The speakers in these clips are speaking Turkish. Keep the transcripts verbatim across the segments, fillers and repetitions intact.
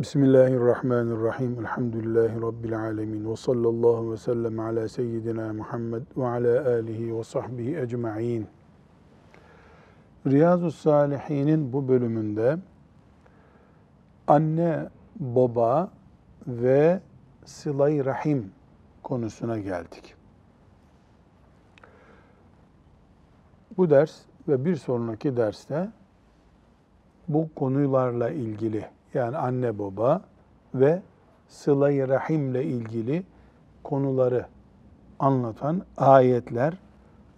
Bismillahirrahmanirrahim. Elhamdülillahi Rabbil alemin. Ve sallallahu ve sellem ala seyyidina Muhammed ve ala alihi ve sahbihi ecma'in. Riyâzü's-Sâlihîn'in bu bölümünde anne, baba ve sıla-i rahim konusuna geldik. Bu ders ve bir sonraki derste bu konularla ilgili, yani anne baba ve sıla-i rahimle ilgili konuları anlatan ayetler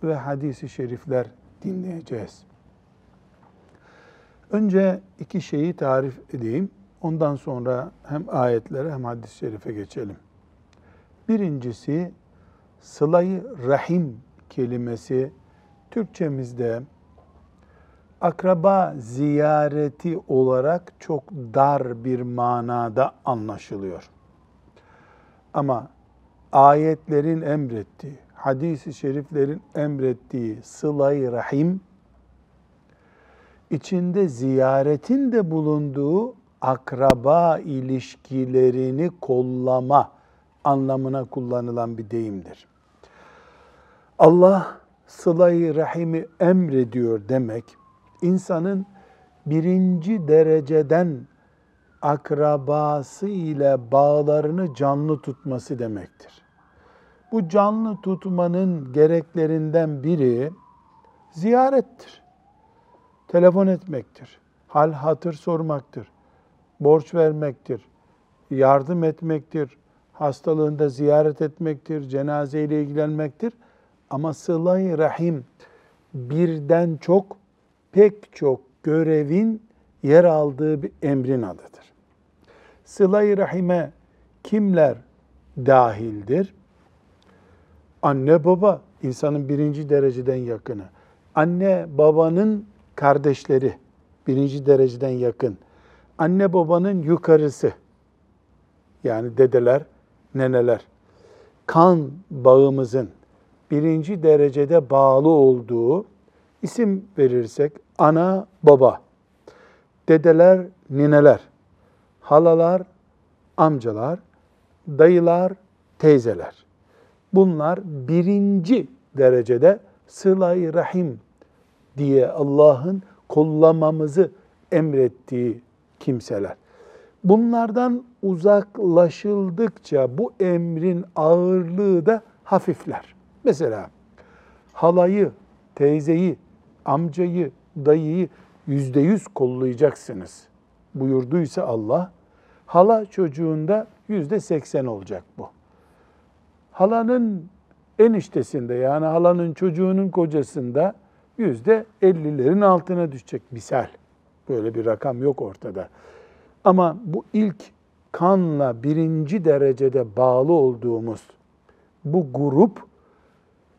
ve hadis-i şerifler dinleyeceğiz. Önce iki şeyi tarif edeyim. Ondan sonra hem ayetlere hem hadis-i şerife geçelim. Birincisi, sıla-i rahim kelimesi Türkçemizde akraba ziyareti olarak çok dar bir manada anlaşılıyor. Ama ayetlerin emrettiği, hadis-i şeriflerin emrettiği sıla-i rahim, içinde ziyaretin de bulunduğu akraba ilişkilerini kollama anlamına kullanılan bir deyimdir. Allah sıla-i rahimi emrediyor demek, İnsanın birinci dereceden akrabası ile bağlarını canlı tutması demektir. Bu canlı tutmanın gereklerinden biri ziyarettir. Telefon etmektir, hal hatır sormaktır, borç vermektir, yardım etmektir, hastalığında ziyaret etmektir, cenazeyle ilgilenmektir. Ama sıla-i rahim birden çok, pek çok görevin yer aldığı bir emrin adıdır. Sıla-i rahime kimler dahildir? Anne baba, insanın birinci dereceden yakını. Anne babanın kardeşleri, birinci dereceden yakın. Anne babanın yukarısı, yani dedeler, neneler. Kan bağımızın birinci derecede bağlı olduğu, İsim verirsek ana, baba, dedeler, nineler, halalar, amcalar, dayılar, teyzeler. Bunlar birinci derecede sıla-i rahim diye Allah'ın kollamamızı emrettiği kimseler. Bunlardan uzaklaşıldıkça bu emrin ağırlığı da hafifler. Mesela halayı, teyzeyi, amcayı, dayıyı yüzde yüz kollayacaksınız buyurduysa Allah, hala çocuğunda yüzde seksen olacak bu. Halanın eniştesinde, yani halanın çocuğunun kocasında yüzde ellilerin altına düşecek misal. Böyle bir rakam yok ortada. Ama bu ilk kanla birinci derecede bağlı olduğumuz bu grup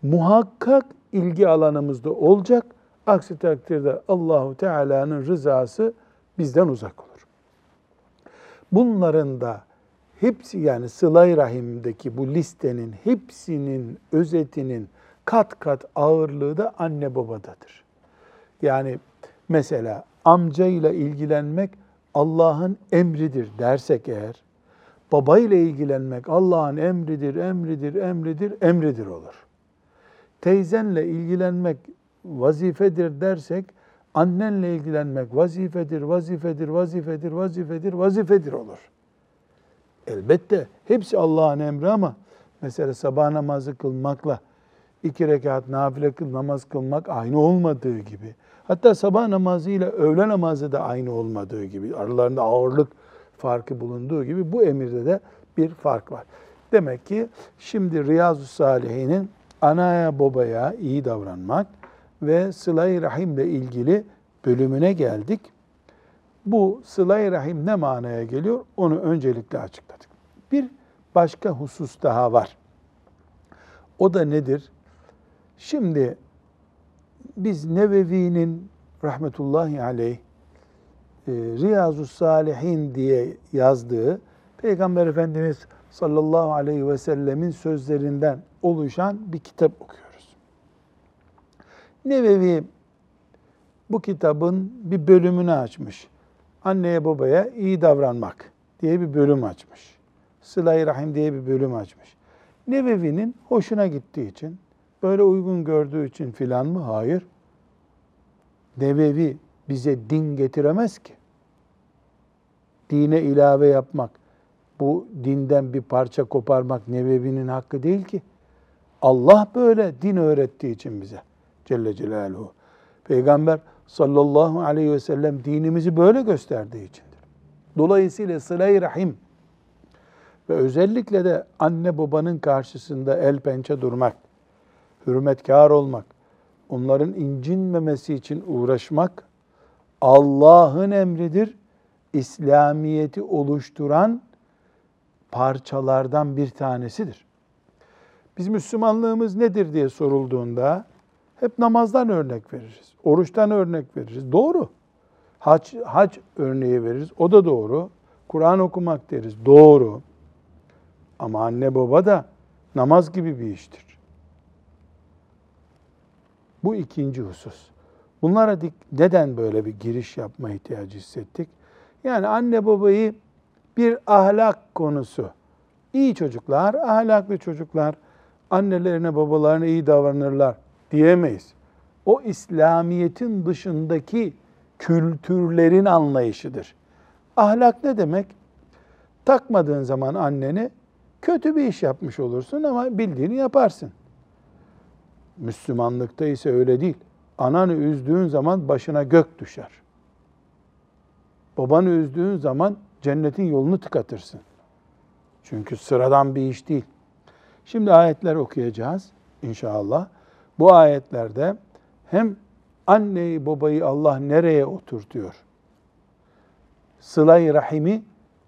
muhakkak ilgi alanımızda olacak. Aksi takdirde Allahu Teala'nın rızası bizden uzak olur. Bunların da hepsi, yani sıla-i rahimdeki bu listenin hepsinin özetinin kat kat ağırlığı da anne babadadır. Yani mesela amcayla ilgilenmek Allah'ın emridir dersek eğer, babayla ilgilenmek Allah'ın emridir, emridir, emridir, emridir olur. Teyzenle ilgilenmek vazifedir dersek, annenle ilgilenmek vazifedir, vazifedir, vazifedir, vazifedir, vazifedir olur. Elbette hepsi Allah'ın emri ama mesela sabah namazı kılmakla iki rekat nafile namaz kılmak aynı olmadığı gibi, hatta sabah namazı ile öğle namazı da aynı olmadığı gibi, aralarında ağırlık farkı bulunduğu gibi bu emirde de bir fark var. Demek ki şimdi Riyâzü's-Sâlihîn'in anaya babaya iyi davranmak ve sıla-i rahimle ilgili bölümüne geldik. Bu sıla-i rahim ne manaya geliyor? Onu öncelikle açıkladık. Bir başka husus daha var. O da nedir? Şimdi biz Nevevî'nin rahmetullahi aleyh Riyâzü's-Sâlihîn diye yazdığı Peygamber Efendimiz sallallahu aleyhi ve sellemin sözlerinden oluşan bir kitap okuyoruz. Nevevî bu kitabın bir bölümünü açmış. Anneye babaya iyi davranmak diye bir bölüm açmış. Sıla-i Rahim diye bir bölüm açmış. Nevevi'nin hoşuna gittiği için, böyle uygun gördüğü için filan mı? Hayır. Nevevi bize din getiremez ki. Dine ilave yapmak, bu dinden bir parça koparmak Nevevi'nin hakkı değil ki. Allah böyle din öğrettiği için bize. Celle Celaluhu. Peygamber sallallahu aleyhi ve sellem dinimizi böyle gösterdiği içindir. Dolayısıyla sıla-i rahim ve özellikle de anne babanın karşısında el pençe durmak, hürmetkar olmak, onların incinmemesi için uğraşmak Allah'ın emridir. İslamiyet'i oluşturan parçalardan bir tanesidir. Biz Müslümanlığımız nedir diye sorulduğunda hep namazdan örnek veririz. Oruçtan örnek veririz. Doğru. Hac, hac örneği veririz. O da doğru. Kur'an okumak deriz. Doğru. Ama anne baba da namaz gibi bir iştir. Bu ikinci husus. Bunlara neden böyle bir giriş yapma ihtiyacı hissettik? Yani anne babayı bir ahlak konusu. İyi çocuklar, ahlaklı çocuklar, annelerine babalarına iyi davranırlar diyemeyiz. O İslamiyet'in dışındaki kültürlerin anlayışıdır. Ahlak ne demek? Takmadığın zaman anneni kötü bir iş yapmış olursun ama bildiğini yaparsın. Müslümanlıkta ise öyle değil. Ananı üzdüğün zaman başına gök düşer. Babanı üzdüğün zaman cennetin yolunu tıkatırsın. Çünkü sıradan bir iş değil. Şimdi ayetler okuyacağız inşallah. Bu ayetlerde hem anneyi babayı Allah nereye oturtuyor? Sıla-i Rahim'i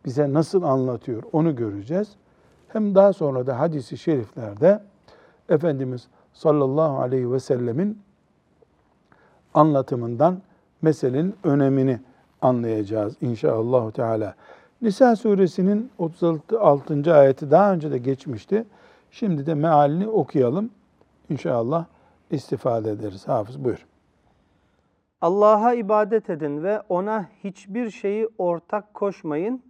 bize nasıl anlatıyor? Onu göreceğiz. Hem daha sonra da hadis-i şeriflerde Efendimiz sallallahu aleyhi ve sellemin anlatımından meselenin önemini anlayacağız inşallah teala. Nisa suresinin otuz altı. ayeti daha önce de geçmişti. Şimdi de mealini okuyalım. İnşallah istifade ederiz. Hafız buyur. Allah'a ibadet edin ve ona hiçbir şeyi ortak koşmayın.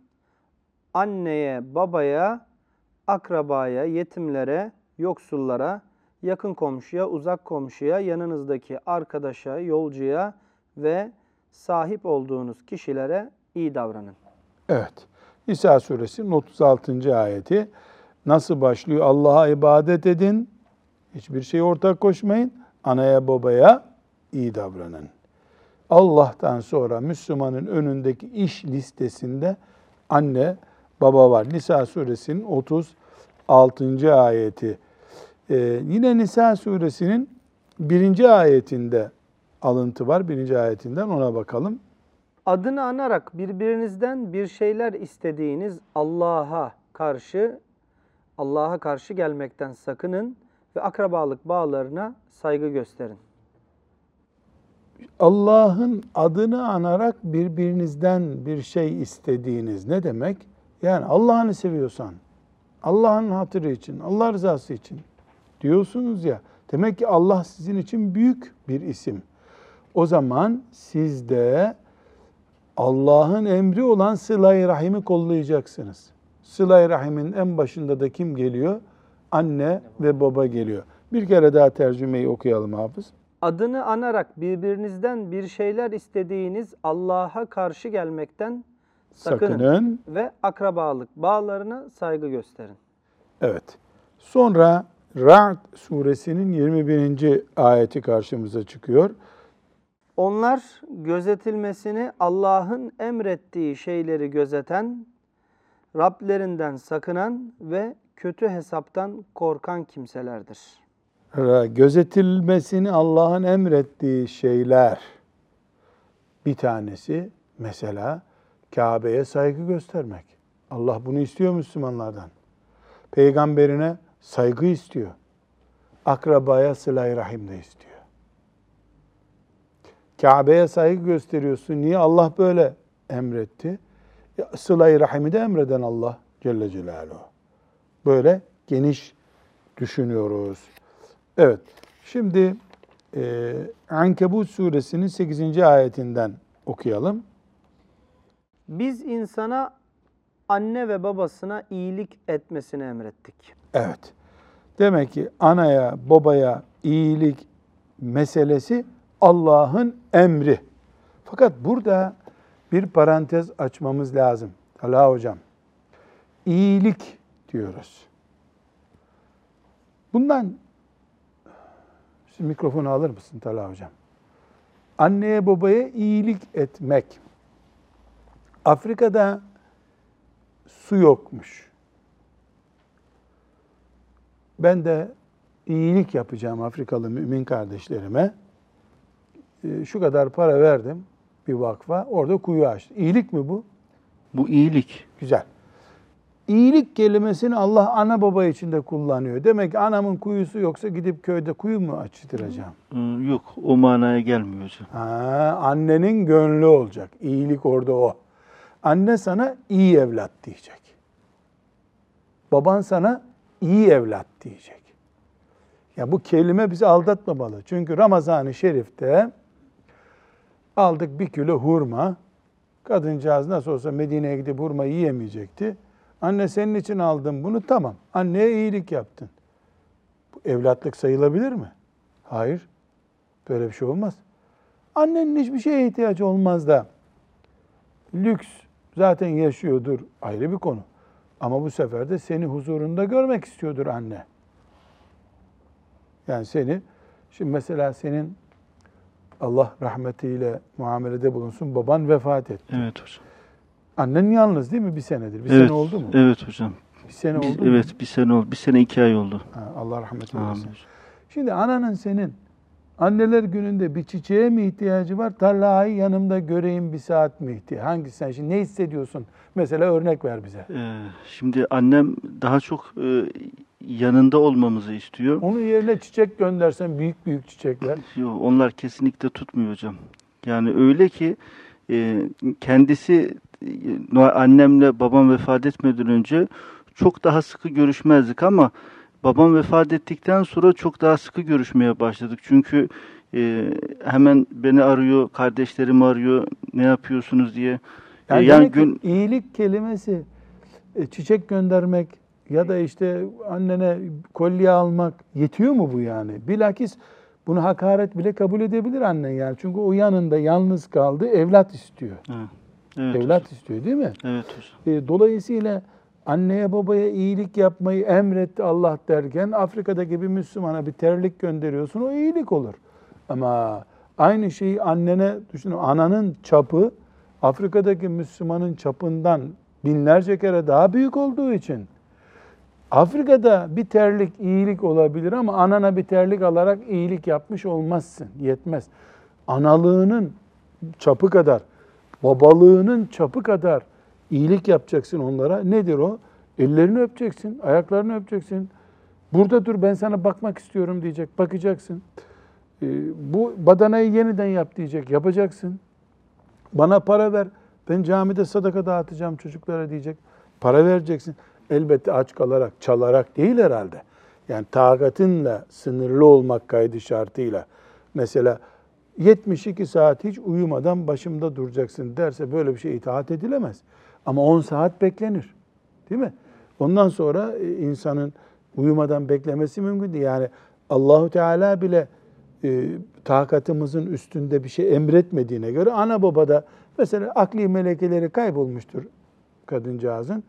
Anneye, babaya, akrabaya, yetimlere, yoksullara, yakın komşuya, uzak komşuya, yanınızdaki arkadaşa, yolcuya ve sahip olduğunuz kişilere iyi davranın. Evet. İsrâ suresinin otuz altıncı. ayeti nasıl başlıyor? Allah'a ibadet edin. Hiçbir şeye ortak koşmayın. Anaya babaya iyi davranın. Allah'tan sonra Müslümanın önündeki iş listesinde anne baba var. İsrâ suresinin otuz altıncı. ayeti. Ee, yine Nisa suresinin birinci ayetinde alıntı var. Birinci ayetinden ona bakalım. Adını anarak birbirinizden bir şeyler istediğiniz Allah'a karşı Allah'a karşı gelmekten sakının ve akrabalık bağlarına saygı gösterin. Allah'ın adını anarak birbirinizden bir şey istediğiniz ne demek? Yani Allah'ını seviyorsan, Allah'ın hatırı için, Allah rızası için diyorsunuz ya, demek ki Allah sizin için büyük bir isim. O zaman siz de Allah'ın emri olan sıla-i rahimi kollayacaksınız. Sıla-i rahimin en başında da kim geliyor? Anne ve baba geliyor. Bir kere daha tercümeyi okuyalım hafız. Adını anarak birbirinizden bir şeyler istediğiniz Allah'a karşı gelmekten sakının, sakının. ve akrabalık bağlarına saygı gösterin. Evet. Sonra Ra'd suresinin yirmi birinci. ayeti karşımıza çıkıyor. Onlar gözetilmesini Allah'ın emrettiği şeyleri gözeten, Rablerinden sakınan ve kötü hesaptan korkan kimselerdir. Gözetilmesini Allah'ın emrettiği şeyler. Bir tanesi mesela Kabe'ye saygı göstermek. Allah bunu istiyor Müslümanlardan. Peygamberine saygı istiyor. Akrabaya sıla-i rahim de istiyor. Kabe'ye saygı gösteriyorsun. Niye? Allah böyle emretti. Sıla-i rahimi de emreden Allah Celle Celaluhu. Böyle geniş düşünüyoruz. Evet. Şimdi e, Ankebut suresinin sekizinci. ayetinden okuyalım. Biz insana anne ve babasına iyilik etmesini emrettik. Evet. Demek ki anaya, babaya iyilik meselesi Allah'ın emri. Fakat burada bir parantez açmamız lazım. Talha hocam, iyilik diyoruz. Bundan, şu mikrofonu alır mısın Talha hocam? Anneye babaya iyilik etmek. Afrika'da su yokmuş. Ben de iyilik yapacağım Afrikalı mümin kardeşlerime. Şu kadar para verdim bir vakfa, orada kuyu açtı. İyilik mi bu? Bu iyilik. Güzel. İyilik kelimesini Allah ana baba için de kullanıyor. Demek ki anamın kuyusu yoksa gidip köyde kuyu mu açtıracağım? Yok, o manaya gelmiyor hocam. Ha, annenin gönlü olacak. İyilik orada o. Anne sana iyi evlat diyecek. Baban sana iyi evlat diyecek. Ya bu kelime bizi aldatmamalı. Çünkü Ramazan-ı Şerif'te aldık bir kilo hurma. Kadıncağız nasıl olsa Medine'ye gidip hurma yiyemeyecekti. Anne senin için aldım bunu, tamam. Anneye iyilik yaptın. Bu evlatlık sayılabilir mi? Hayır. Böyle bir şey olmaz. Annenin hiçbir şeye ihtiyacı olmaz da. Lüks zaten yaşıyordur, ayrı bir konu. Ama bu sefer de seni huzurunda görmek istiyordur anne. Yani seni, şimdi mesela senin Allah rahmetiyle muamelede bulunsun, baban vefat etti. Evet hocam. Annen yalnız değil mi bir senedir? Bir evet, sene oldu mu? Evet hocam. Bir sene bir, oldu mu? Evet bir sene oldu. Bir sene iki ay oldu. Ha, Allah rahmet eylesin. Şimdi ananın senin anneler gününde bir çiçeğe mi ihtiyacı var? Tarlayı yanımda göreyim bir saat mi ihtiyacı? Hangisi sen şimdi ne hissediyorsun? Mesela örnek ver bize. Ee, şimdi annem daha çok e, yanında olmamızı istiyor. Onun yerine çiçek göndersen büyük büyük çiçekler. Yok, onlar kesinlikle tutmuyor hocam. Yani öyle ki e, kendisi annemle babam vefat etmeden önce çok daha sıkı görüşmezdik ama babam vefat ettikten sonra çok daha sıkı görüşmeye başladık. Çünkü e, hemen beni arıyor, kardeşlerim arıyor, ne yapıyorsunuz diye. Yani, e, yani gün... iyilik kelimesi çiçek göndermek ya da işte annene kolye almak yetiyor mu bu yani? Bilakis bunu hakaret bile kabul edebilir annen yani. Çünkü o yanında yalnız kaldı, evlat istiyor. Evet. Evet, evlat hocam istiyor değil mi? Evet hocam. E, dolayısıyla anneye babaya iyilik yapmayı emretti Allah derken Afrika'daki bir Müslümana bir terlik gönderiyorsun, o iyilik olur. Ama aynı şeyi annene, düşünün ananın çapı Afrika'daki Müslümanın çapından binlerce kere daha büyük olduğu için Afrika'da bir terlik iyilik olabilir ama anana bir terlik alarak iyilik yapmış olmazsın, yetmez. Analığının çapı kadar, babalığının çapı kadar iyilik yapacaksın onlara. Nedir o? Ellerini öpeceksin, ayaklarını öpeceksin. Burada dur ben sana bakmak istiyorum diyecek, bakacaksın. Ee, bu badanayı yeniden yap diyecek, yapacaksın. Bana para ver, ben camide sadaka dağıtacağım çocuklara diyecek. Para vereceksin. Elbette aç kalarak, çalarak değil herhalde. Yani takatinle, sınırlı olmak kaydı şartıyla. Mesela yetmiş iki saat hiç uyumadan başımda duracaksın derse böyle bir şeye itaat edilemez. Ama on saat beklenir. Değil mi? Ondan sonra insanın uyumadan beklemesi mümkün değil. Yani Allahu Teala bile e, takatımızın üstünde bir şey emretmediğine göre ana baba da mesela akli melekeleri kaybolmuştur kadıncağızın.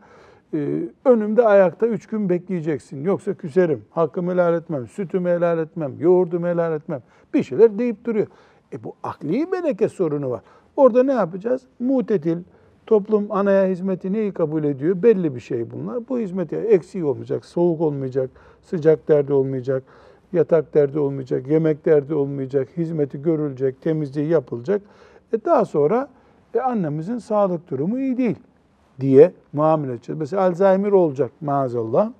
E, önümde ayakta üç gün bekleyeceksin. Yoksa küserim, hakkımı helal etmem, sütümü helal etmem, yoğurdumu helal etmem. Bir şeyler deyip duruyor. E bu akli meleke sorunu var. Orada ne yapacağız? Mutetil, toplum anaya hizmeti neyi kabul ediyor? Belli bir şey bunlar. Bu hizmeti eksiği olmayacak, soğuk olmayacak, sıcak derdi olmayacak, yatak derdi olmayacak, yemek derdi olmayacak, hizmeti görülecek, temizliği yapılacak. E daha sonra e annemizin sağlık durumu iyi değil diye muamele edeceğiz. Mesela Alzheimer olacak maazallah.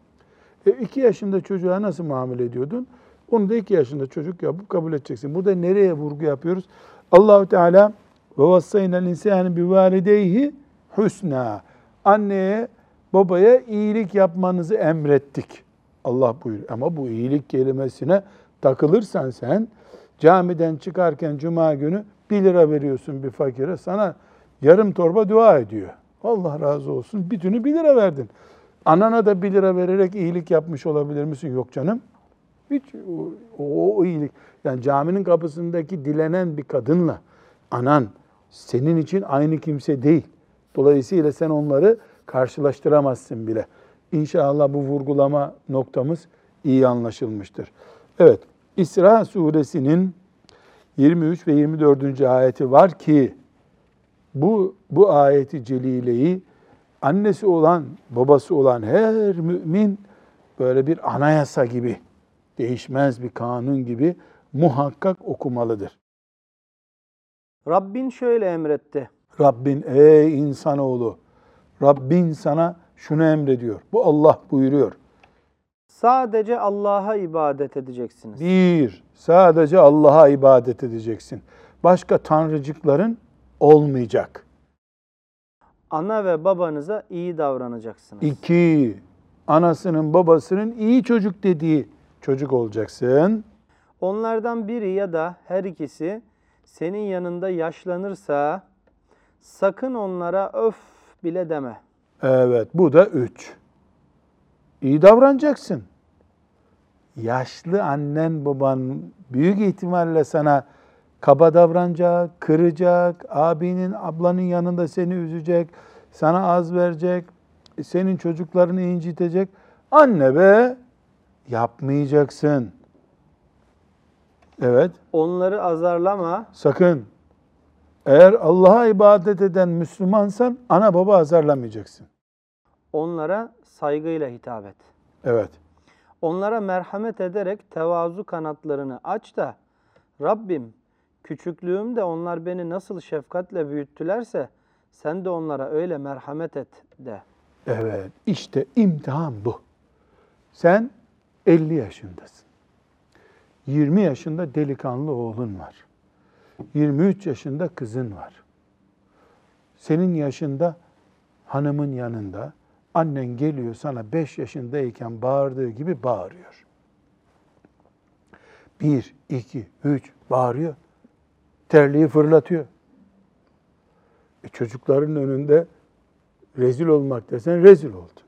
E iki yaşında çocuğa nasıl muamele ediyordun? Onu da iki yaşında çocuk yapıp kabul edeceksin. Burada nereye vurgu yapıyoruz? Allahu Teala ve vassaynel insane bi valideyhi husna. Anneye, babaya iyilik yapmanızı emrettik. Allah buyuruyor. Ama bu iyilik kelimesine takılırsan sen camiden çıkarken cuma günü bir lira veriyorsun bir fakire. Sana yarım torba dua ediyor. Allah razı olsun, bütünü bir lira verdin. Anana da bir lira vererek iyilik yapmış olabilir misin? Yok canım. Hiç o, o, o iyilik. Yani caminin kapısındaki dilenen bir kadınla anan senin için aynı kimse değil. Dolayısıyla sen onları karşılaştıramazsın bile. İnşallah bu vurgulama noktamız iyi anlaşılmıştır. Evet, İsrâ suresinin yirmi üç ve yirmi dördüncü ayeti var ki bu bu ayeti celileyi annesi olan, babası olan her mümin böyle bir anayasa gibi, değişmez bir kanun gibi muhakkak okumalıdır. Rabbin şöyle emretti. Rabbin, ey insanoğlu, Rabbin sana şunu emrediyor. Bu Allah buyuruyor. Sadece Allah'a ibadet edeceksiniz. Bir, sadece Allah'a ibadet edeceksin. Başka tanrıcıkların olmayacak. Ana ve babanıza iyi davranacaksınız. İki, anasının babasının iyi çocuk dediği çocuk olacaksın. Onlardan biri ya da her ikisi senin yanında yaşlanırsa sakın onlara öf bile deme. Evet, bu da üç. İyi davranacaksın. Yaşlı annen baban büyük ihtimalle sana kaba davranacak, kıracak, abinin, ablanın yanında seni üzecek, sana az verecek, senin çocuklarını incitecek. Anne be, yapmayacaksın. Evet. Onları azarlama. Sakın. Eğer Allah'a ibadet eden Müslümansan ana baba azarlamayacaksın. Onlara saygıyla hitap et. Evet. Onlara merhamet ederek tevazu kanatlarını aç da Rabbim küçüklüğümde onlar beni nasıl şefkatle büyüttülerse sen de onlara öyle merhamet et de. Evet, işte imtihan bu. Sen elli yaşındasın. yirmi yaşında delikanlı oğlun var. yirmi üç yaşında kızın var. Senin yaşında hanımın yanında annen geliyor sana beş yaşındayken bağırdığı gibi bağırıyor. Bir, iki, üç bağırıyor. Terliği fırlatıyor. E çocukların önünde rezil olmak desen rezil oldun.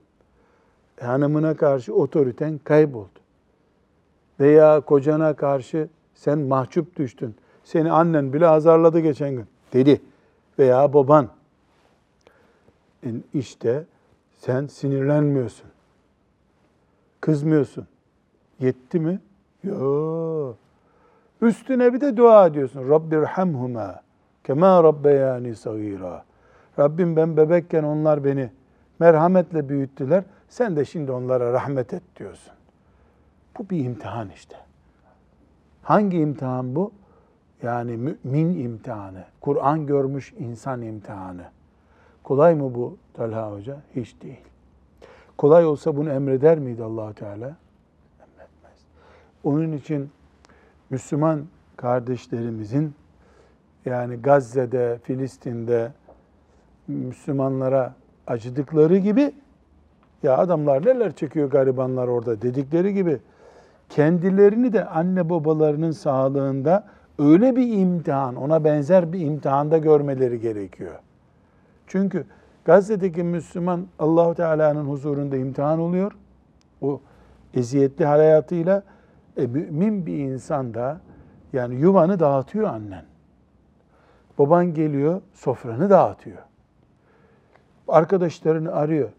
E hanımına karşı otoriten kayboldu. Veya kocana karşı sen mahcup düştün. Seni annen bile azarladı geçen gün dedi. Veya baban. E işte sen sinirlenmiyorsun. Kızmıyorsun. Yetti mi? Yok. Üstüne bir de dua ediyorsun. Rabbirhamhuma kema rabbeyani sagira. Rabbim ben bebekken onlar beni merhametle büyüttüler. Sen de şimdi onlara rahmet et diyorsun. Bu bir imtihan işte. Hangi imtihan bu? Yani mümin imtihanı. Kur'an görmüş insan imtihanı. Kolay mı bu Talha Hoca? Hiç değil. Kolay olsa bunu emreder miydi Allah-u Teala? Emretmez. Onun için Müslüman kardeşlerimizin yani Gazze'de, Filistin'de Müslümanlara acıdıkları gibi ya adamlar neler çekiyor garibanlar orada dedikleri gibi kendilerini de anne babalarının sağlığında öyle bir imtihan, ona benzer bir imtihanda görmeleri gerekiyor. Çünkü Gazze'deki Müslüman Allah-u Teala'nın huzurunda imtihan oluyor. O eziyetli hayatıyla E, mümin bir insan da yani yuvanı dağıtıyor annen. Baban geliyor sofranı dağıtıyor. Arkadaşlarını arıyor.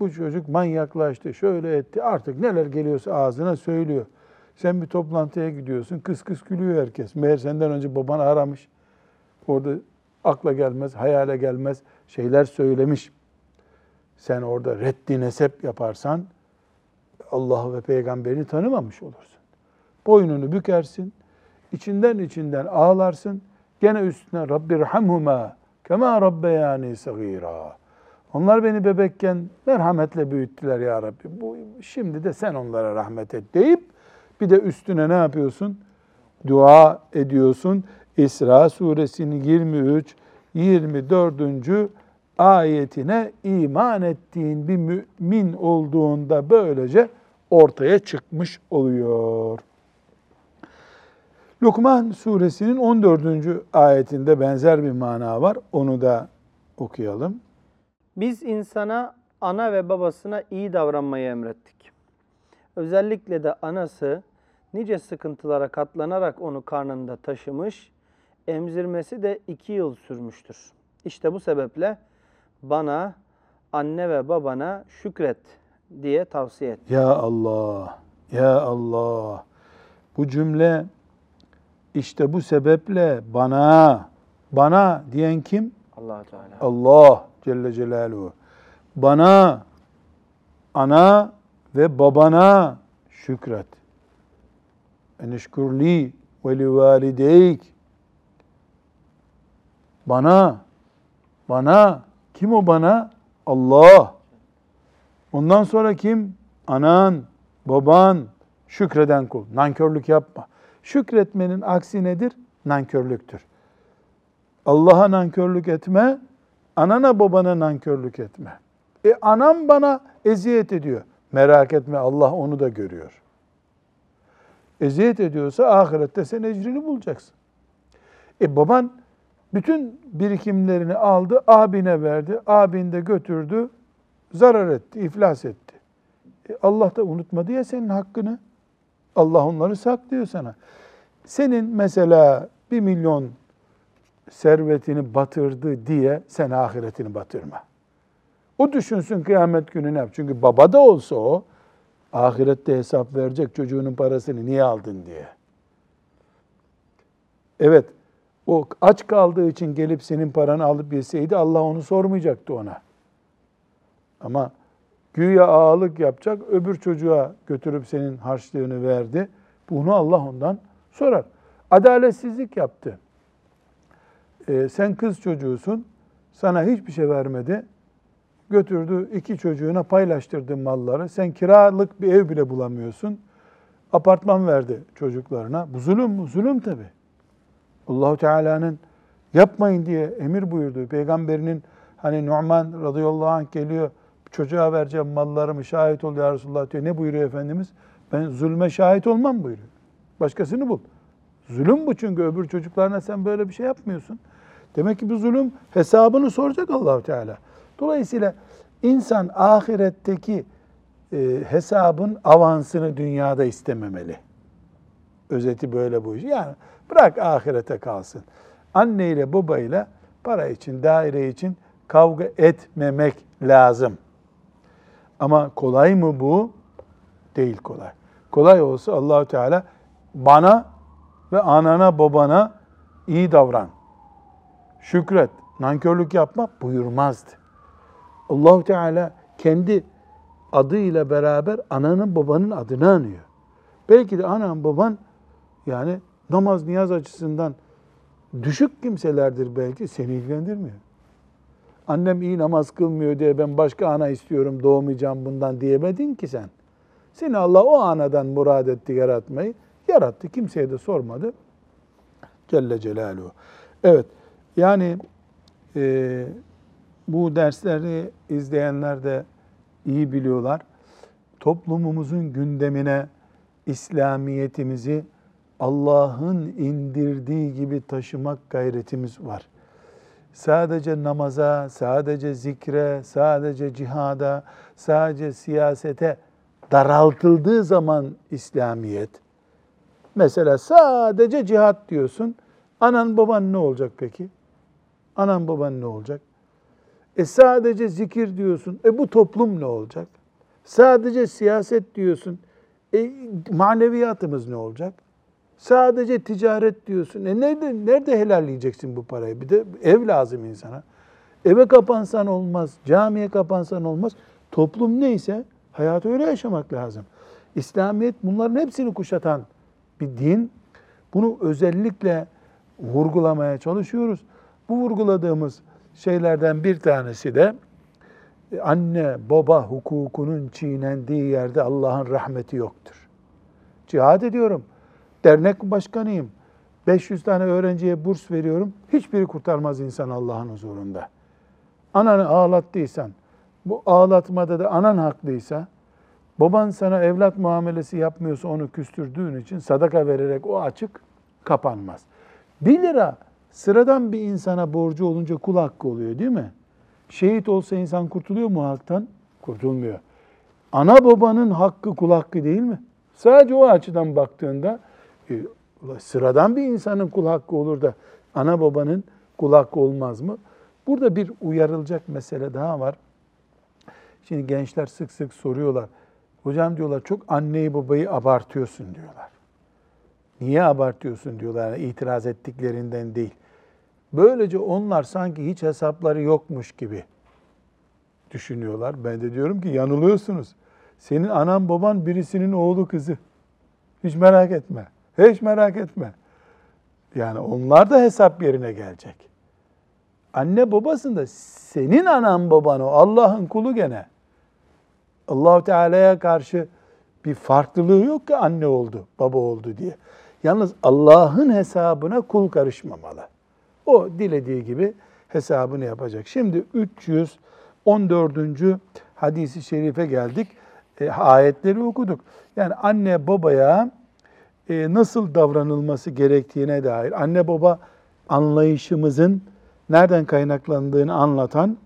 Bu çocuk manyaklaştı, şöyle etti. Artık neler geliyorsa ağzına söylüyor. Sen bir toplantıya gidiyorsun. Kıs kıs gülüyor herkes. Meğer senden önce baban aramış. Orada akla gelmez, hayale gelmez şeyler söylemiş. Sen orada reddi nesep yaparsan Allah'ı ve peygamberini tanımamış olursun. Boynunu bükersin, içinden içinden ağlarsın. Gene üstüne Rabbirhamhuma kema rabbeyani sagira. Onlar beni bebekken merhametle büyüttüler ya Rabbi. Bu şimdi de sen onlara rahmet et deyip bir de üstüne ne yapıyorsun? Dua ediyorsun. İsrâ suresinin yirmi üç, yirmi dördüncü ayetine iman ettiğin bir mümin olduğunda böylece ortaya çıkmış oluyor. Lukman suresinin on dördüncü ayetinde benzer bir mana var. Onu da okuyalım. Biz insana ana ve babasına iyi davranmayı emrettik. Özellikle de anası nice sıkıntılara katlanarak onu karnında taşımış, emzirmesi de iki yıl sürmüştür. İşte bu sebeple bana, anne ve babana şükret diye tavsiye etti. Ya Allah, ya Allah. Bu cümle işte bu sebeple bana, bana diyen kim? Allah Teala. Allah Celle Celaluhu. Bana, ana ve babana şükret. Enişkurli ve li valideyk. Bana, bana. Kim o bana? Allah. Ondan sonra kim? Anan, baban, şükreden kul. Nankörlük yapma. Şükretmenin aksi nedir? Nankörlüktür. Allah'a nankörlük etme, anana babana nankörlük etme. E anam bana eziyet ediyor. Merak etme, Allah onu da görüyor. Eziyet ediyorsa ahirette sen ecrini bulacaksın. E baban bütün birikimlerini aldı, abine verdi, abin de götürdü, zarar etti, iflas etti. E Allah da unutmadı ya senin hakkını. Allah onları saklıyor sana. Senin mesela bir milyon servetini batırdı diye sen ahiretini batırma. O düşünsün kıyamet günü ne yap? Çünkü baba da olsa o, ahirette hesap verecek çocuğunun parasını niye aldın diye. Evet, o aç kaldığı için gelip senin paranı alıp yeseydi Allah onu sormayacaktı ona. Ama güya ağalık yapacak, öbür çocuğa götürüp senin harçlığını verdi. Bunu Allah ondan sorar. Adaletsizlik yaptı. Ee, sen kız çocuğusun, sana hiçbir şey vermedi. Götürdü, iki çocuğuna paylaştırdın malları. Sen kiralık bir ev bile bulamıyorsun. Apartman verdi çocuklarına. Bu zulüm mü? Zulüm tabii. Allah-u Teala'nın yapmayın diye emir buyurduğu, peygamberinin hani Nu'man radıyallahu anh geliyor, çocuğa vereceğim mallarımı şahit ol ya Resulullah diyor. Ne buyuruyor Efendimiz? Ben zulme şahit olmam buyuruyor. Başkasını bul. Zulüm bu çünkü öbür çocuklarına sen böyle bir şey yapmıyorsun. Demek ki bu zulüm hesabını soracak Allah-u Teala. Dolayısıyla insan ahiretteki e, hesabın avansını dünyada istememeli. Özeti böyle bu iş. Yani bırak ahirete kalsın. Anne ile baba ile para için, daire için kavga etmemek lazım. Ama kolay mı bu? Değil kolay. Kolay olsa Allah-u Teala bana ve anana babana iyi davran, şükret, nankörlük yapma buyurmazdı. Allah-u Teala kendi adıyla beraber ananın babanın adını anıyor. Belki de anan baban yani namaz niyaz açısından düşük kimselerdir belki, seni ilgilendirmiyor. Annem iyi namaz kılmıyor diye ben başka ana istiyorum, doğmayacağım bundan diyemedin ki sen. Seni Allah o anadan murad etti yaratmayı. Yarattı, kimseye de sormadı. Celle Celaluhu. Evet, yani e, bu dersleri izleyenler de iyi biliyorlar. Toplumumuzun gündemine İslamiyetimizi Allah'ın indirdiği gibi taşımak gayretimiz var. Sadece namaza, sadece zikre, sadece cihada, sadece siyasete daraltıldığı zaman İslamiyet, mesela sadece cihat diyorsun, anan baban ne olacak peki? Anan baban ne olacak? E sadece zikir diyorsun, e bu toplum ne olacak? Sadece siyaset diyorsun, e maneviyatımız ne olacak? Sadece ticaret diyorsun. E nerede, nerede helalleyeceksin bu parayı? Bir de ev lazım insana. Eve kapansan olmaz, camiye kapansan olmaz. Toplum neyse hayatı öyle yaşamak lazım. İslamiyet bunların hepsini kuşatan bir din. Bunu özellikle vurgulamaya çalışıyoruz. Bu vurguladığımız şeylerden bir tanesi de anne baba hukukunun çiğnendiği yerde Allah'ın rahmeti yoktur. Cihad ediyorum. Dernek başkanıyım. beş yüz tane öğrenciye burs veriyorum. Hiçbiri kurtarmaz insan Allah'ın huzurunda. Ananı ağlattıysan, bu ağlatmada da anan haklıysa, baban sana evlat muamelesi yapmıyorsa onu küstürdüğün için sadaka vererek o açık kapanmaz. bir lira sıradan bir insana borcu olunca kul hakkı oluyor değil mi? Şehit olsa insan kurtuluyor mu haktan? Kurtulmuyor. Ana babanın hakkı kul hakkı değil mi? Sadece o açıdan baktığında e, sıradan bir insanın kul hakkı olur da ana babanın kul hakkı olmaz mı? Burada bir uyarılacak mesele daha var. Şimdi gençler sık sık soruyorlar. Hocam diyorlar çok anneyi babayı abartıyorsun diyorlar. Niye abartıyorsun diyorlar yani itiraz ettiklerinden değil. Böylece onlar sanki hiç hesapları yokmuş gibi düşünüyorlar. Ben de diyorum ki yanılıyorsunuz. Senin anan baban birisinin oğlu kızı. Hiç merak etme. Hiç merak etme. Yani onlar da hesap yerine gelecek. Anne babasında senin anan baban o Allah'ın kulu gene. Allah-u Teala'ya karşı bir farklılığı yok ki anne oldu, baba oldu diye. Yalnız Allah'ın hesabına kul karışmamalı. O dilediği gibi hesabını yapacak. Şimdi üç yüz on dördüncü hadisi şerife geldik. E, ayetleri okuduk. Yani anne babaya e, nasıl davranılması gerektiğine dair, anne baba anlayışımızın nereden kaynaklandığını anlatan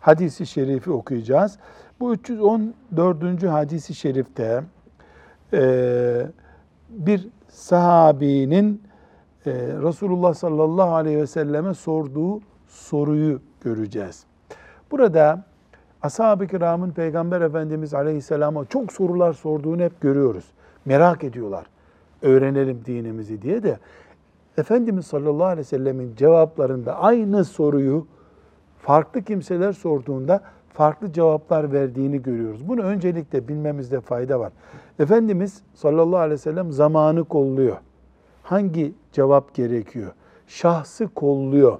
hadisi şerifi okuyacağız. Bu üç yüz on dördüncü hadisi şerifte e, bir sahabinin e, Resulullah sallallahu aleyhi ve selleme sorduğu soruyu göreceğiz. Burada ashab-ı kiramın Peygamber Efendimiz aleyhisselama çok sorular sorduğunu hep görüyoruz. Merak ediyorlar, öğrenelim dinimizi diye de Efendimiz sallallahu aleyhi ve sellemin cevaplarında aynı soruyu farklı kimseler sorduğunda farklı cevaplar verdiğini görüyoruz. Bunu öncelikle bilmemizde fayda var. Efendimiz sallallahu aleyhi ve sellem zamanı kolluyor. Hangi cevap gerekiyor? Şahsı kolluyor.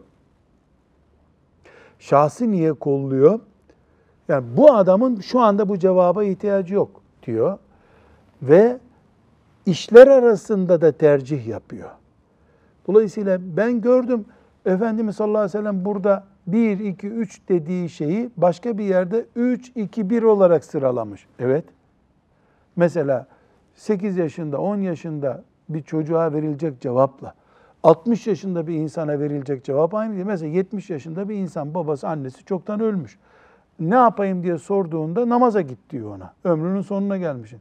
Şahsı niye kolluyor? Yani bu adamın şu anda bu cevaba ihtiyacı yok diyor. Ve işler arasında da tercih yapıyor. Dolayısıyla ben gördüm Efendimiz sallallahu aleyhi ve sellem burada bir, iki, üç dediği şeyi başka bir yerde üç, iki, bir olarak sıralamış. Evet. Mesela sekiz yaşında, on yaşında bir çocuğa verilecek cevapla altmış yaşında bir insana verilecek cevap aynı değil. Mesela yetmiş yaşında bir insan, babası, annesi çoktan ölmüş. Ne yapayım diye sorduğunda namaza git diyor ona. Ömrünün sonuna gelmişsin.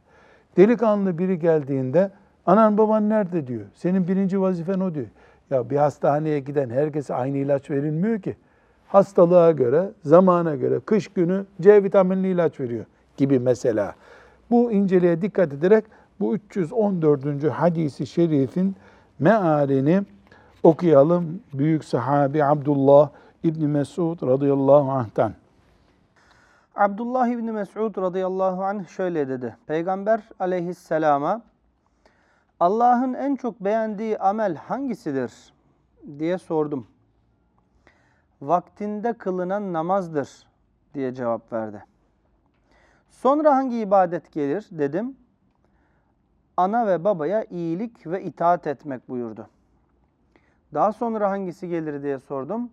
Delikanlı biri geldiğinde anan baban nerede diyor. Senin birinci vazifen o diyor. Ya bir hastaneye giden herkese aynı ilaç verilmiyor ki. Hastalığa göre, zamana göre, kış günü C vitaminli ilaç veriyor gibi mesela. Bu inceliğe dikkat ederek bu üç yüz on dördüncü hadisi şerifin mealini okuyalım. Büyük sahabi Abdullah İbni Mesud radıyallahu anh'tan. Abdullah İbni Mesud radıyallahu anh şöyle dedi. Peygamber aleyhisselama Allah'ın en çok beğendiği amel hangisidir diye sordum. Vaktinde kılınan namazdır diye cevap verdi. Sonra hangi ibadet gelir dedim. Ana ve babaya iyilik ve itaat etmek buyurdu. Daha sonra hangisi gelir diye sordum.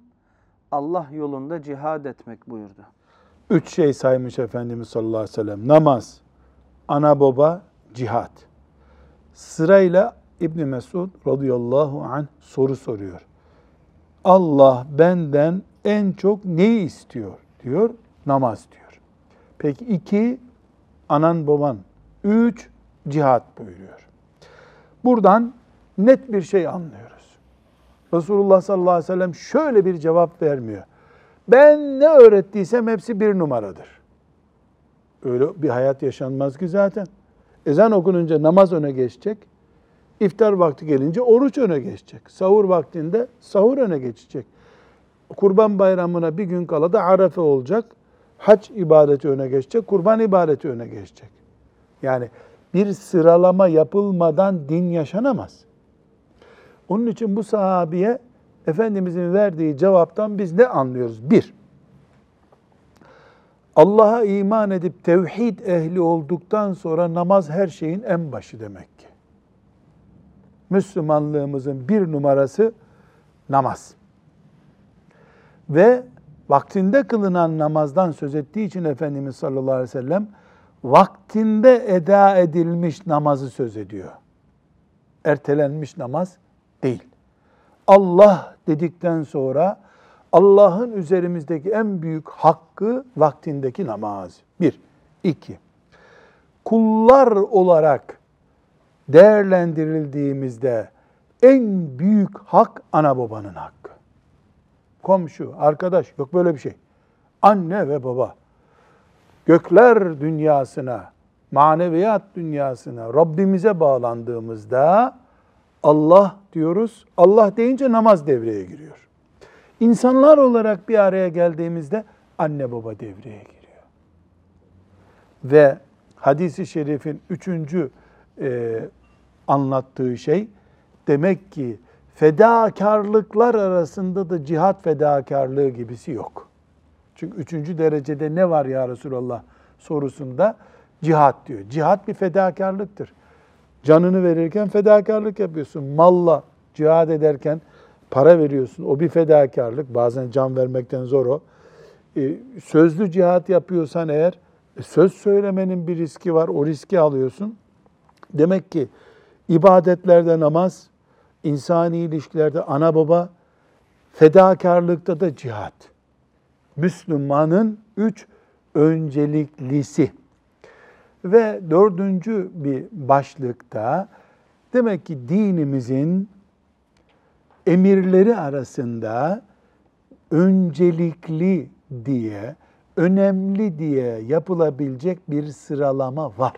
Allah yolunda cihad etmek buyurdu. Üç şey saymış Efendimiz sallallahu aleyhi ve sellem. Namaz, ana baba, cihad. Sırayla İbn Mesud radıyallahu anh soru soruyor. Allah benden en çok neyi istiyor? Diyor, namaz diyor. Peki iki, anan baban. Üç, cihad buyuruyor. Buradan net bir şey anlıyoruz. Resulullah sallallahu aleyhi ve sellem şöyle bir cevap vermiyor. Ben ne öğrettiysem hepsi bir numaradır. Öyle bir hayat yaşanmaz ki zaten. Ezan okununca namaz öne geçecek. İftar vakti gelince oruç öne geçecek. Sahur vaktinde sahur öne geçecek. Kurban bayramına bir gün kala da Arafa olacak. Hac ibadeti öne geçecek. Kurban ibadeti öne geçecek. Yani bir sıralama yapılmadan din yaşanamaz. Onun için bu sahabiye Efendimizin verdiği cevaptan biz ne anlıyoruz? Bir, Allah'a iman edip tevhid ehli olduktan sonra namaz her şeyin en başı demek ki. Müslümanlığımızın bir numarası namaz. Ve vaktinde kılınan namazdan söz ettiği için Efendimiz sallallahu aleyhi ve sellem vaktinde eda edilmiş namazı söz ediyor. Ertelenmiş namaz değil. Allah dedikten sonra Allah'ın üzerimizdeki en büyük hakkı vaktindeki namaz. Bir. İki. Kullar olarak değerlendirildiğimizde en büyük hak ana babanın hakkı. Komşu, arkadaş, yok böyle bir şey. Anne ve baba. Gökler dünyasına, maneviyat dünyasına, Rabbimize bağlandığımızda Allah diyoruz. Allah deyince namaz devreye giriyor. İnsanlar olarak bir araya geldiğimizde anne baba devreye giriyor. Ve hadis-i şerifin üçüncü e, anlattığı şey, demek ki fedakarlıklar arasında da cihat fedakarlığı gibisi yok. Çünkü üçüncü derecede ne var ya Resulallah sorusunda cihat diyor. Cihat bir fedakarlıktır. Canını verirken fedakarlık yapıyorsun. Malla cihat ederken para veriyorsun. O bir fedakarlık. Bazen can vermekten zor o. E, sözlü cihat yapıyorsan eğer, söz söylemenin bir riski var, o riski alıyorsun. Demek ki ibadetlerde namaz, insani ilişkilerde ana baba, fedakarlıkta da cihat. Müslümanın üç önceliklisi. Ve dördüncü bir başlıkta, demek ki dinimizin emirleri arasında öncelikli diye, önemli diye yapılabilecek bir sıralama var.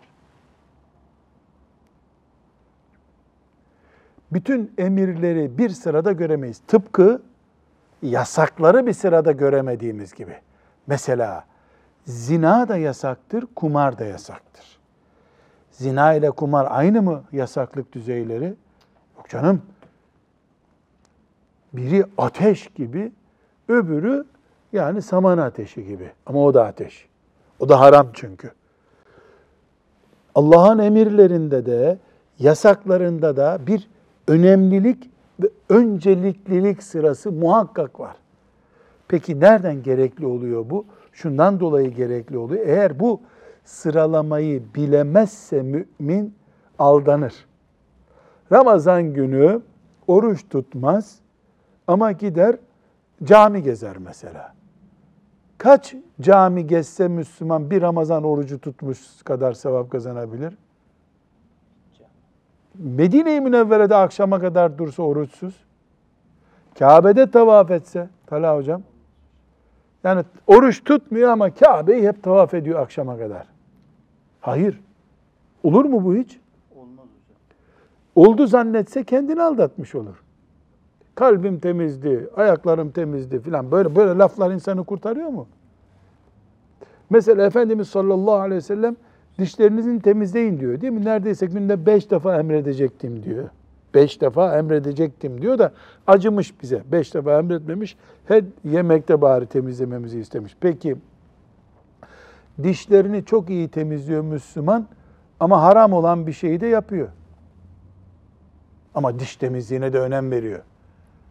Bütün emirleri bir sırada göremeyiz. Tıpkı yasakları bir sırada göremediğimiz gibi. Mesela zina da yasaktır, kumar da yasaktır. Zina ile kumar aynı mı yasaklık düzeyleri? Yok canım. Biri ateş gibi, öbürü yani saman ateşi gibi. Ama o da ateş. O da haram çünkü. Allah'ın emirlerinde de, yasaklarında da bir önemlilik ve önceliklilik sırası muhakkak var. Peki nereden gerekli oluyor bu? Şundan dolayı gerekli oluyor. Eğer bu sıralamayı bilemezse mümin aldanır. Ramazan günü oruç tutmaz ama gider cami gezer mesela. Kaç cami gezse Müslüman bir Ramazan orucu tutmuş kadar sevap kazanabilir? Medine-i Münevvere'de akşama kadar dursa oruçsuz, Kabe'de tavaf etse, Talha hocam, yani oruç tutmuyor ama Kabe'yi hep tavaf ediyor akşama kadar. Hayır. Olur mu bu hiç? Olmaz hocam. Oldu zannetse kendini aldatmış olur. Kalbim temizdi, ayaklarım temizdi filan. Böyle böyle laflar insanı kurtarıyor mu? Mesela Efendimiz sallallahu aleyhi ve sellem dişlerinizi temizleyin diyor değil mi? Neredeyse günde beş defa emredecektim diyor. Beş defa emredecektim diyor da acımış bize. Beş defa emretmemiş. Her yemekte bari temizlememizi istemiş. Peki dişlerini çok iyi temizliyor Müslüman ama haram olan bir şeyi de yapıyor. Ama diş temizliğine de önem veriyor.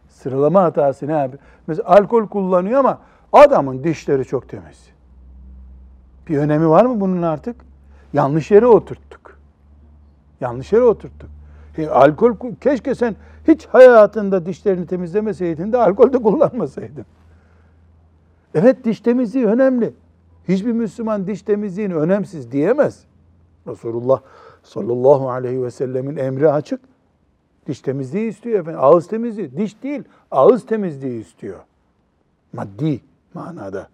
Sıralama hatası ne abi? Mesela alkol kullanıyor ama adamın dişleri çok temiz. Bir önemi var mı bunun artık? Yanlış yere oturttuk. Yanlış yere oturttuk. E, alkol, keşke sen hiç hayatında dişlerini temizlemeseydin de alkol de kullanmasaydın. Evet, diş temizliği önemli. Hiçbir Müslüman diş temizliğini önemsiz diyemez. Resulullah sallallahu aleyhi ve sellemin emri açık. Diş temizliği istiyor efendim. Ağız temizliği. Diş değil, ağız temizliği istiyor. Maddi manada.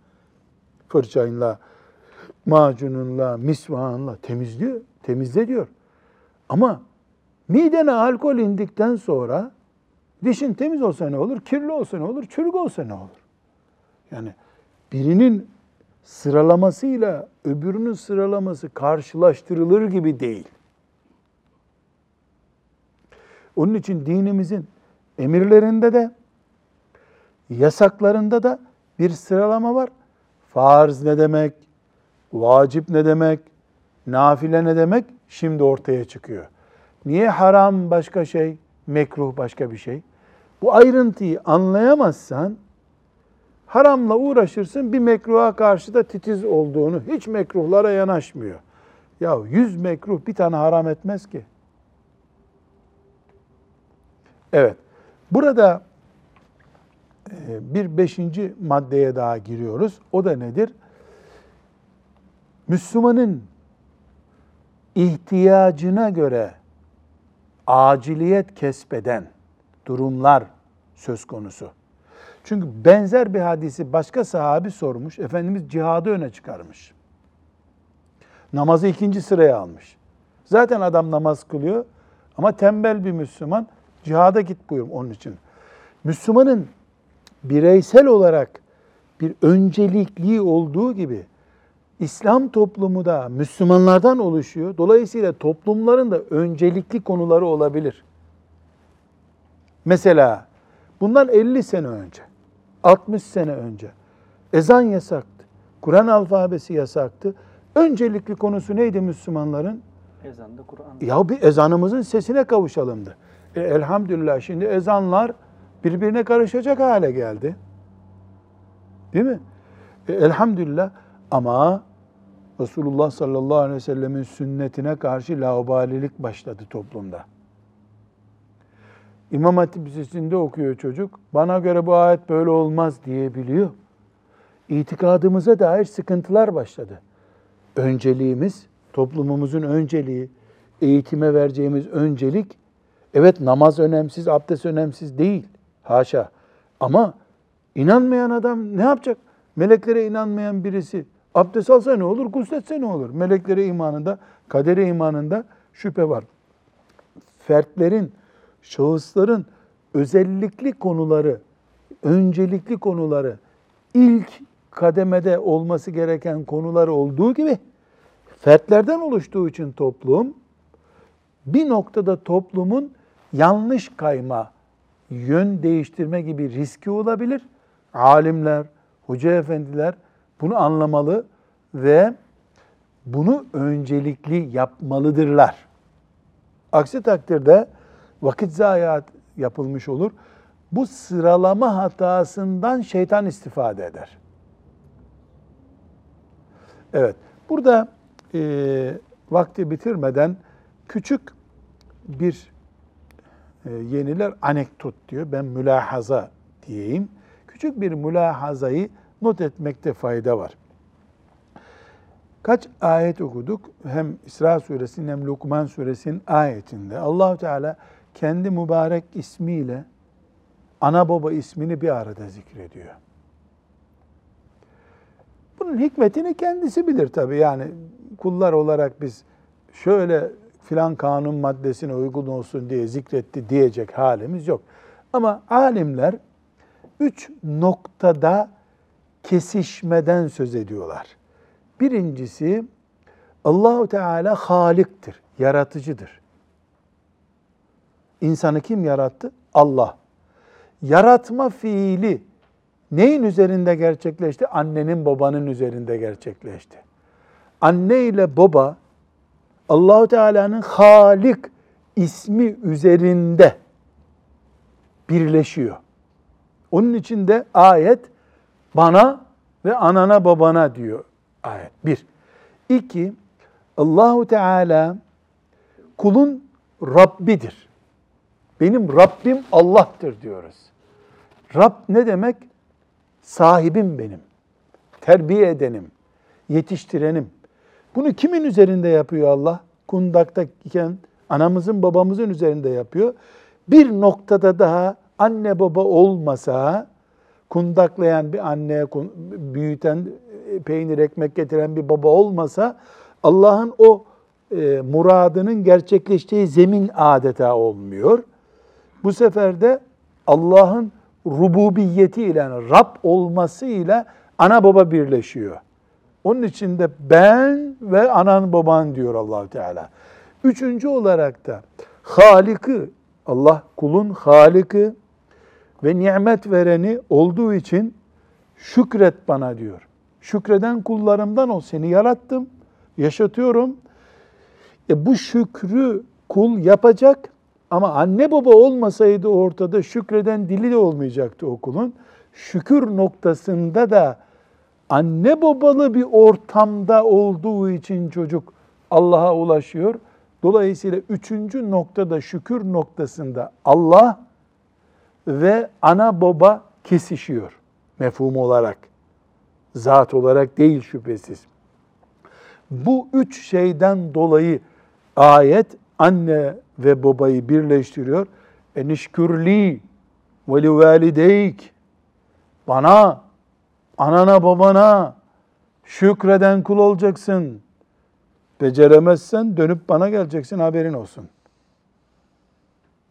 Fırçayla, macununla, misvanla temizliyor. Temizle diyor. Ama midene alkol indikten sonra dişin temiz olsa ne olur? Kirli olsa ne olur? Çürük olsa ne olur? Yani birinin sıralamasıyla öbürünün sıralaması karşılaştırılır gibi değil. Onun için dinimizin emirlerinde de, yasaklarında da bir sıralama var. Farz ne demek, vacip ne demek, nafile ne demek şimdi ortaya çıkıyor. Niye haram başka şey, mekruh başka bir şey? Bu ayrıntıyı anlayamazsan, haramla uğraşırsın, bir mekruha karşı da titiz olduğunu, hiç mekruhlara yanaşmıyor. Ya yüz mekruh bir tane haram etmez ki. Evet, burada bir beşinci maddeye daha giriyoruz. O da nedir? Müslümanın ihtiyacına göre aciliyet kesbeden durumlar söz konusu. Çünkü benzer bir hadisi başka sahabi sormuş. Efendimiz cihadı öne çıkarmış. Namazı ikinci sıraya almış. Zaten adam namaz kılıyor ama tembel bir Müslüman. Cihada git buyurun onun için. Müslümanın bireysel olarak bir öncelikliği olduğu gibi İslam toplumu da Müslümanlardan oluşuyor. Dolayısıyla toplumların da öncelikli konuları olabilir. Mesela bundan elli sene önce, altmış sene önce ezan yasaktı. Kur'an alfabesi yasaktı. Öncelikli konusu neydi Müslümanların? Ezanda Kur'an. Ya bir ezanımızın sesine kavuşalımdı. E, elhamdülillah şimdi ezanlar birbirine karışacak hale geldi. Değil mi? E, elhamdülillah ama Resulullah sallallahu aleyhi ve sellemin sünnetine karşı laubalilik başladı toplumda. İmam Hatip Lisesi'nde okuyor çocuk. Bana göre bu ayet böyle olmaz diyebiliyor. İtikadımıza dair sıkıntılar başladı. Önceliğimiz, toplumumuzun önceliği, eğitime vereceğimiz öncelik, evet namaz önemsiz, abdest önemsiz değil. Haşa. Ama inanmayan adam ne yapacak? Meleklere inanmayan birisi abdest alsa ne olur, gusletse ne olur? Meleklere imanında, kadere imanında şüphe var. Fertlerin, şahısların özellikli konuları, öncelikli konuları, ilk kademede olması gereken konuları olduğu gibi fertlerden oluştuğu için toplum, bir noktada toplumun yanlış kayma, yön değiştirme gibi riski olabilir. Alimler, hoca efendiler bunu anlamalı ve bunu öncelikli yapmalıdırlar. Aksi takdirde vakit zayiat yapılmış olur. Bu sıralama hatasından şeytan istifade eder. Evet, burada e, vakti bitirmeden küçük bir e, yeniler anekdot diyor. Ben mülahaza diyeyim. Küçük bir mülahazayı not etmekte fayda var. Kaç ayet okuduk? Hem İsrâ suresinin hem Lukman suresinin ayetinde Allah-u Teala kendi mübarek ismiyle ana baba ismini bir arada zikrediyor. Bunun hikmetini kendisi bilir tabii. Yani kullar olarak biz şöyle filan kanun maddesine uygun olsun diye zikretti diyecek halimiz yok. Ama alimler üç noktada kesişmeden söz ediyorlar. Birincisi Allah-u Teala Halik'tir, yaratıcıdır. İnsanı kim yarattı? Allah. Yaratma fiili neyin üzerinde gerçekleşti? Annenin, babanın üzerinde gerçekleşti. Anne ile baba Allah-u Teala'nın Halik ismi üzerinde birleşiyor. Onun için de ayet bana ve anana babana diyor ayet. Bir. İki, Allah-u Teala kulun Rabbidir. Benim Rabbim Allah'tır diyoruz. Rab ne demek? Sahibim benim, terbiye edenim, yetiştirenim. Bunu kimin üzerinde yapıyor Allah? Kundaktayken anamızın babamızın üzerinde yapıyor. Bir noktada daha anne baba olmasa, kundaklayan bir anne, büyüten, peynir ekmek getiren bir baba olmasa, Allah'ın o e, muradının gerçekleştiği zemin adeta olmuyor. Bu sefer de Allah'ın rububiyetiyle, yani Rab olmasıyla ana baba birleşiyor. Onun için de ben ve anan baban diyor Allah Teala. Üçüncü olarak da Halik'i, Allah kulun Halik'i ve nimet vereni olduğu için şükret bana diyor. Şükreden kullarımdan ol, seni yarattım, yaşatıyorum. E bu şükrü kul yapacak ama anne baba olmasaydı ortada şükreden dili de olmayacaktı o kulun. Şükür noktasında da anne babalı bir ortamda olduğu için çocuk Allah'a ulaşıyor. Dolayısıyla üçüncü noktada, şükür noktasında Allah ve ana baba kesişiyor mefhum olarak. Zat olarak değil şüphesiz. Bu üç şeyden dolayı ayet anne ve babayı birleştiriyor. Enişkürli ve li valideyk, bana, anana babana şükreden kul olacaksın. Beceremezsen dönüp bana geleceksin, haberin olsun.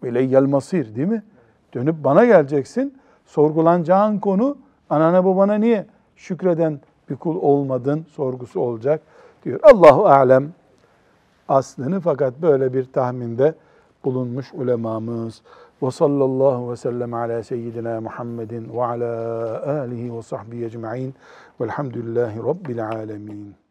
İleyyel masir, değil mi? Dönüp bana geleceksin. Sorgulanacağın konu anana babana niye şükreden bir kul olmadın sorgusu olacak diyor. Allahu alem aslını fakat böyle bir tahminde bulunmuş ulemamız. Ve sallallahu ve sellem ala seyyidina Muhammedin ve ala alihi ve sahbihi ecmaîn. Velhamdülillahi rabbil âlemin.